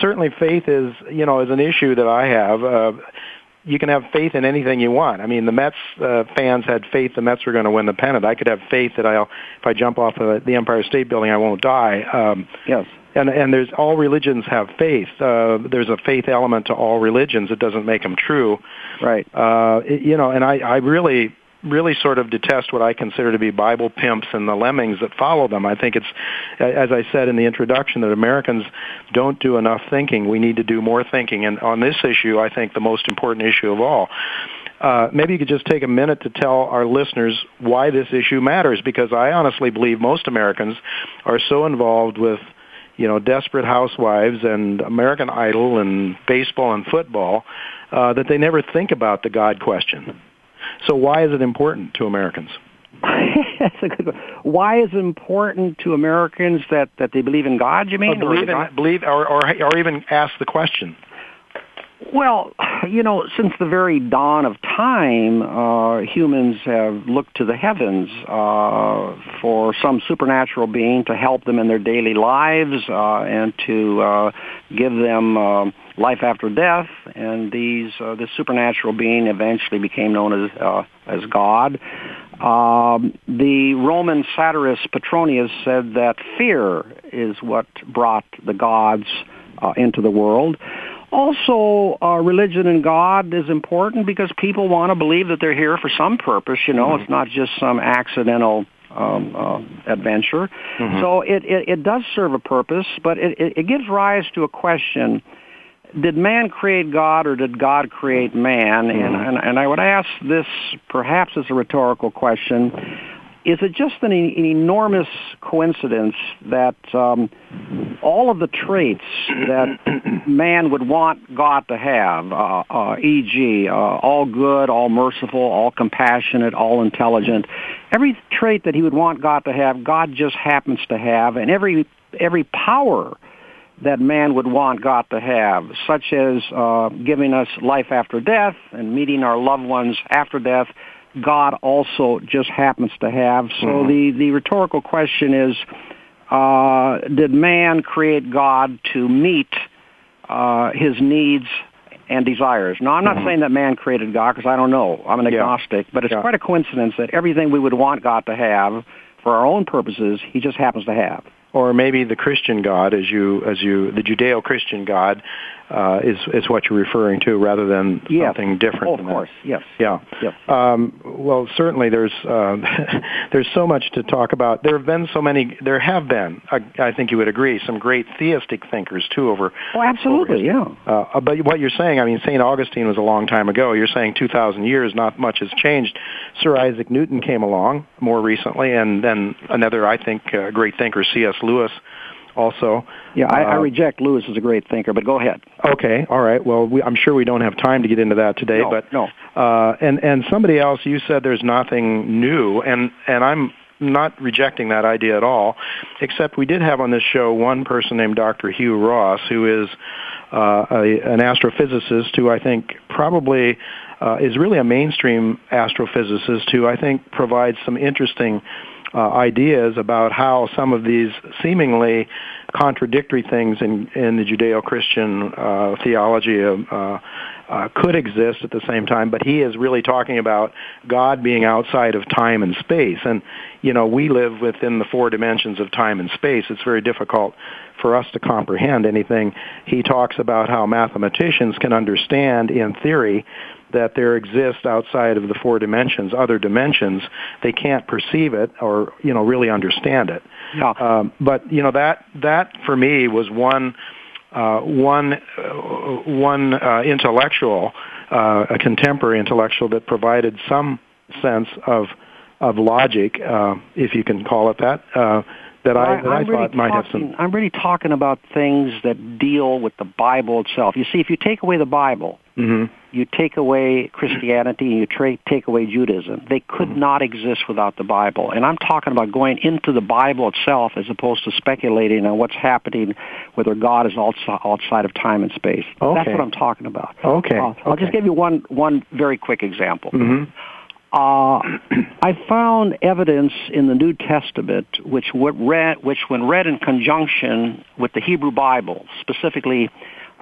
certainly faith is, you know, is an issue that I have. You can have faith in anything you want. I mean, the Mets fans had faith the Mets were going to win the pennant. I could have faith that if I jump off of the Empire State Building, I won't die. Yes. And there's all religions have faith. There's a faith element to all religions. It doesn't make them true. Right. I really sort of detest what I consider to be Bible pimps and the lemmings that follow them. I think it's, as I said in the introduction, that Americans don't do enough thinking. We need to do more thinking. And on this issue, I think the most important issue of all. Maybe you could just take a minute to tell our listeners why this issue matters, because I honestly believe most Americans are so involved with, you know, Desperate Housewives and American Idol and baseball and football that they never think about the God question. So why is it important to Americans? That's a good one. Why is it important to Americans that they believe in God, you mean? Or even ask the question. Well, you know, since the very dawn of time, humans have looked to the heavens for some supernatural being to help them in their daily lives and to give them life after death. And this supernatural being eventually became known as God. The Roman satirist Petronius said that fear is what brought the gods into the world. Also, religion and God is important because people want to believe that they're here for some purpose. You know, it's not just some accidental adventure. Mm-hmm. So it does serve a purpose, but it gives rise to a question. Did man create God or did God create man? Mm-hmm. And I would ask this perhaps as a rhetorical question. Is it just an enormous coincidence that all of the traits that man would want God to have, e.g., all good, all merciful, all compassionate, all intelligent, every trait that he would want God to have, God just happens to have, and every power that man would want God to have, such as giving us life after death and meeting our loved ones after death, God also just happens to have. So the rhetorical question is, did man create God to meet his needs and desires? Now, I'm not saying that man created God, because I don't know. I'm an agnostic, but it's quite a coincidence that everything we would want God to have for our own purposes, he just happens to have. Or maybe the Christian God, the Judeo-Christian God, is what you're referring to, rather than something different. Oh, of course. Yes. Yeah. Yes. Well, certainly there's there's so much to talk about. There have been. I think you would agree, some great theistic thinkers too. Oh, absolutely. But what you're saying, I mean, St. Augustine was a long time ago. You're saying 2,000 years, not much has changed. Sir Isaac Newton came along more recently, and then another, I think, great thinker, C.S. Lewis also. Yeah, I reject Lewis as a great thinker, but go ahead. Okay, all right. Well, I'm sure we don't have time to get into that today. No, but no. And somebody else, you said there's nothing new, and I'm not rejecting that idea at all, except we did have on this show one person named Dr. Hugh Ross, who is an astrophysicist who I think probably is really a mainstream astrophysicist who I think provides some interesting ideas about how some of these seemingly contradictory things in the Judeo-Christian theology could exist at the same time, but he is really talking about God being outside of time and space. And, you know, we live within the four dimensions of time and space. It's very difficult for us to comprehend anything. He talks about how mathematicians can understand, in theory, that there exists outside of the four dimensions, other dimensions. They can't perceive it or, you know, really understand it. Yeah. But, you know, that for me was one intellectual, a contemporary intellectual that provided some sense of logic, if you can call it that, I'm really talking about things that deal with the Bible itself. You see, if you take away the Bible, Mm-hmm. You take away Christianity, you take away Judaism. They could not exist without the Bible. And I'm talking about going into the Bible itself as opposed to speculating on what's happening, whether God is outside of time and space. Okay. That's what I'm talking about. Okay. I'll just give you one very quick example. Mm-hmm. I found evidence in the New Testament which when read in conjunction with the Hebrew Bible, specifically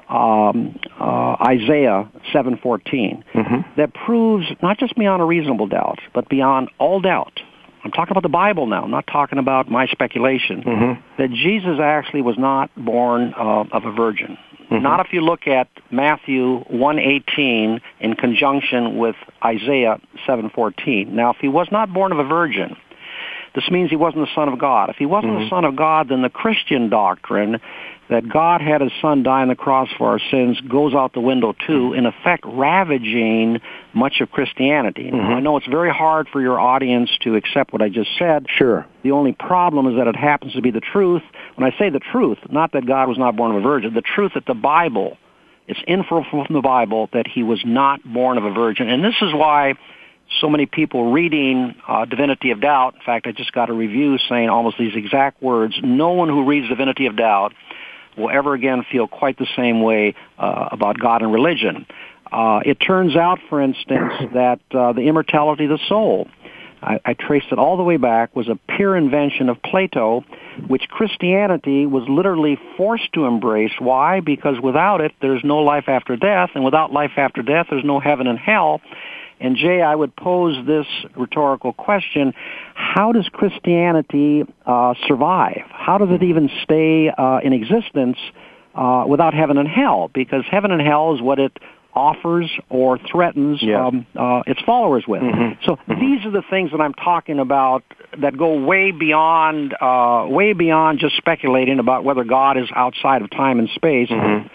Isaiah 7:14, that proves not just beyond a reasonable doubt, but beyond all doubt. I'm talking about the Bible now. I'm not talking about my speculation. That Jesus actually was not born of a virgin. Not if you look at Matthew 1:18 in conjunction with Isaiah 7:14. Now, if he was not born of a virgin, this means he wasn't the Son of God. If he wasn't the Son of God, then the Christian doctrine that God had his Son die on the cross for our sins goes out the window, too, in effect ravaging much of Christianity. Now, I know it's very hard for your audience to accept what I just said. Sure. The only problem is that it happens to be the truth. When I say the truth, not that God was not born of a virgin, the truth that the Bible, it's inferred from the Bible that he was not born of a virgin. And this is why so many people reading Divinity of Doubt, in fact, I just got a review saying almost these exact words, no one who reads Divinity of Doubt will ever again feel quite the same way about God and religion. It turns out, for instance, that the immortality of the soul, I traced it all the way back, was a pure invention of Plato, which Christianity was literally forced to embrace. Why? Because without it, there's no life after death, and without life after death, there's no heaven and hell. And, Jay, I would pose this rhetorical question. How does Christianity survive? How does it even stay in existence without heaven and hell? Because heaven and hell is what it offers or threatens its followers with. So these are the things that I'm talking about that go way beyond just speculating about whether God is outside of time and space.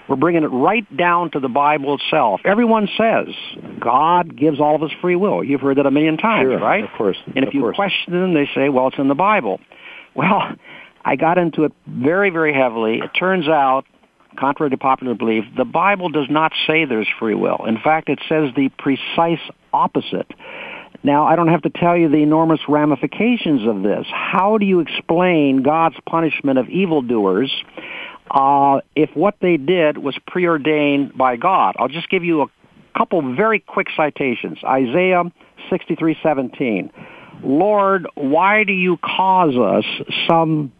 We're bringing it right down to the Bible itself. Everyone says God gives all of us free will. You've heard that a million times, right? Of course. And if you question them, they say, well, it's in the Bible. Well, I got into it very, very heavily. It turns out, contrary to popular belief, the Bible does not say there's free will. In fact, it says the precise opposite. Now, I don't have to tell you the enormous ramifications of this. How do you explain God's punishment of evildoers if what they did was preordained by God? I'll just give you a couple very quick citations. Isaiah 63:17. Lord, why do you cause us some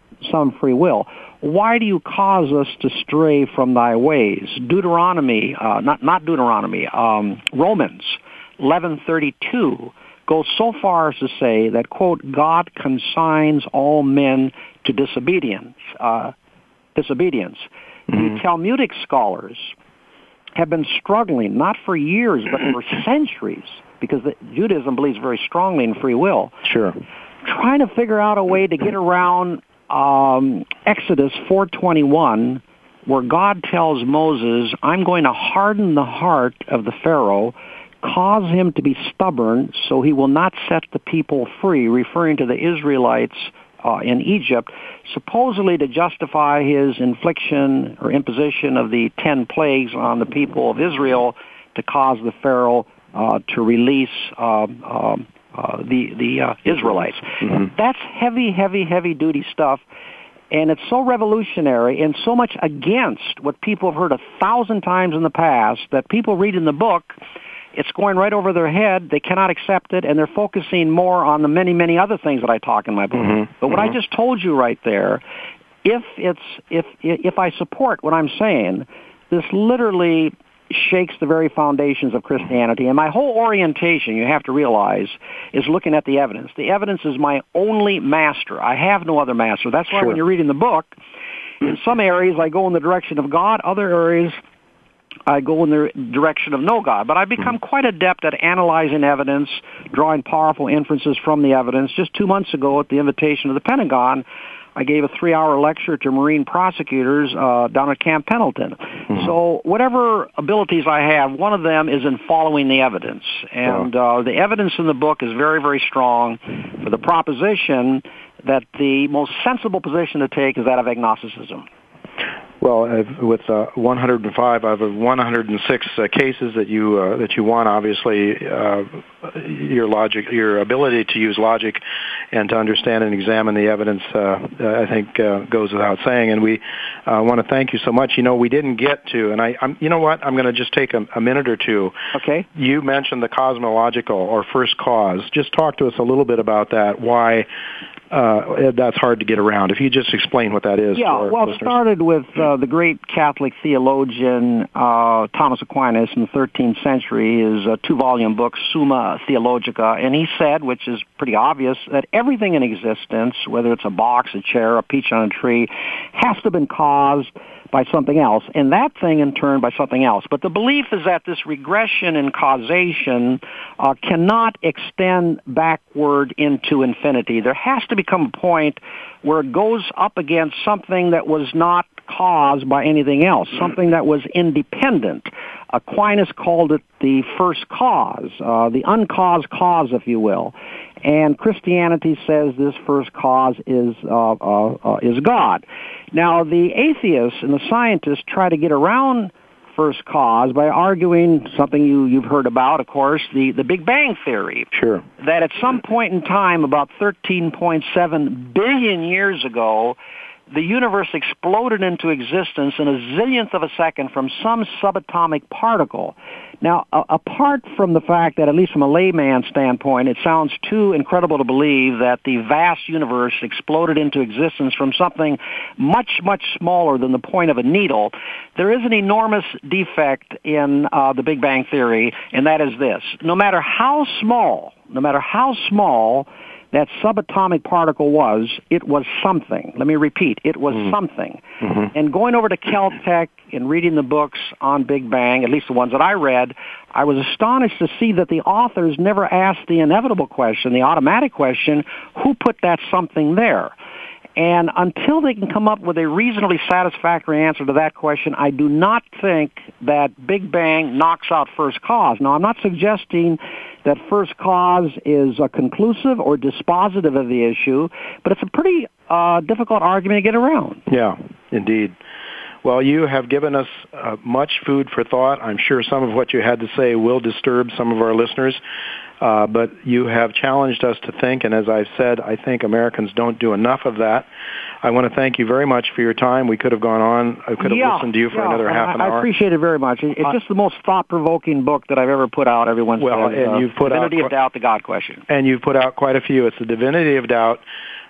free will? Why do you cause us to stray from thy ways? Deuteronomy, not Deuteronomy, Romans 11:32 goes so far as to say that, quote, God consigns all men to disobedience. The Talmudic scholars have been struggling, not for years, but for centuries, because Judaism believes very strongly in free will. Sure. Trying to figure out a way to get around Exodus 4:21, where God tells Moses, I'm going to harden the heart of the Pharaoh, cause him to be stubborn, so he will not set the people free, referring to the Israelites in Egypt, supposedly to justify his infliction or imposition of the 10 plagues on the people of Israel to cause the Pharaoh to release the Israelites. That's heavy, heavy, heavy-duty stuff, and it's so revolutionary and so much against what people have heard 1,000 times in the past that people read in the book, it's going right over their head, they cannot accept it, and they're focusing more on the many, many other things that I talk in my book. But what I just told you right there, if I support what I'm saying, this literally shakes the very foundations of Christianity. And my whole orientation, you have to realize, is looking at the evidence. The evidence is my only master. I have no other master. That's why when you're reading the book, in some areas I go in the direction of God, other areas I go in the direction of no God. But I've become quite adept at analyzing evidence, drawing powerful inferences from the evidence. Just 2 months ago, at the invitation of the Pentagon, I gave a 3-hour lecture to Marine prosecutors down at Camp Pendleton. So whatever abilities I have, one of them is in following the evidence. And the evidence in the book is very, very strong for the proposition that the most sensible position to take is that of agnosticism. Well, with 105 out of 106 cases that you won, obviously your ability to use logic and to understand and examine the evidence, I think, goes without saying. And we want to thank you so much. You know, we didn't get to, and you know what? I'm going to just take a minute or two. Okay. You mentioned the cosmological or first cause. Just talk to us a little bit about that. Why? That's hard to get around. If you just explain what that is. Yeah, well, it started with the great Catholic theologian Thomas Aquinas in the 13th century, his two-volume book, Summa Theologica, and he said, which is pretty obvious, that everything in existence, whether it's a box, a chair, a peach on a tree, has to have been caused by something else, and that thing in turn by something else. But the belief is that this regression and causation cannot extend backward into infinity. There has to become a point where it goes up against something that was not caused by anything else, something that was independent. Aquinas called it the first cause, the uncaused cause, if you will. And Christianity says this first cause is God. Now, the atheists and the scientists try to get around first cause by arguing something you've heard about, of course, the Big Bang Theory. Sure. That at some point in time, about 13.7 billion years ago, the universe exploded into existence in a zillionth of a second from some subatomic particle. Now, apart from the fact that, at least from a layman's standpoint, it sounds too incredible to believe that the vast universe exploded into existence from something much, much smaller than the point of a needle, there is an enormous defect in the Big Bang Theory, and that is this. No matter how small that subatomic particle was, it was something. Let me repeat, it was something. Mm-hmm. And going over to Caltech and reading the books on Big Bang, at least the ones that I read, I was astonished to see that the authors never asked the inevitable question, the automatic question, who put that something there? And until they can come up with a reasonably satisfactory answer to that question, I do not think that Big Bang knocks out first cause. Now, I'm not suggesting that first cause is conclusive or dispositive of the issue, but it's a pretty difficult argument to get around. Yeah, indeed. Well, you have given us much food for thought. I'm sure some of what you had to say will disturb some of our listeners. But you have challenged us to think, and as I've said, I think Americans don't do enough of that. I want to thank you very much for your time. We could have gone on. I could have listened to you for another half an hour. I appreciate it very much. It's just the most thought-provoking book that I've ever put out, everyone. Well, says, and you've put out... Divinity of Doubt, The God Question. And you've put out quite a few. It's The Divinity of Doubt.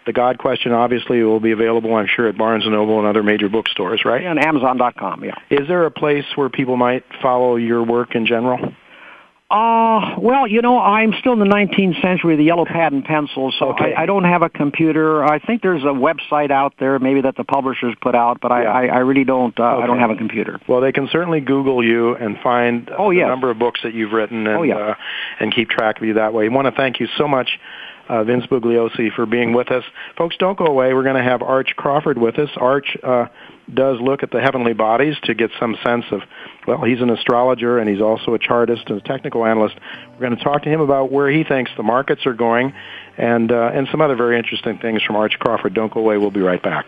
The God Question, obviously, will be available, I'm sure, at Barnes & Noble and other major bookstores, right? And Amazon.com, yeah. Is there a place where people might follow your work in general? Well, you know, I'm still in the 19th century, the yellow pad and pencil, so okay. I don't have a computer. I think there's a website out there, maybe that the publishers put out, but I really don't. Okay. I don't have a computer. Well, they can certainly Google you and find the number of books that you've written and keep track of you that way. I want to thank you so much, Vince Bugliosi, for being with us. Folks, don't go away. We're going to have Arch Crawford with us. Arch does look at the heavenly bodies to get some sense of, well, he's an astrologer and he's also a chartist and a technical analyst. We're going to talk to him about where he thinks the markets are going and some other very interesting things from Arch Crawford. Don't go away. We'll be right back.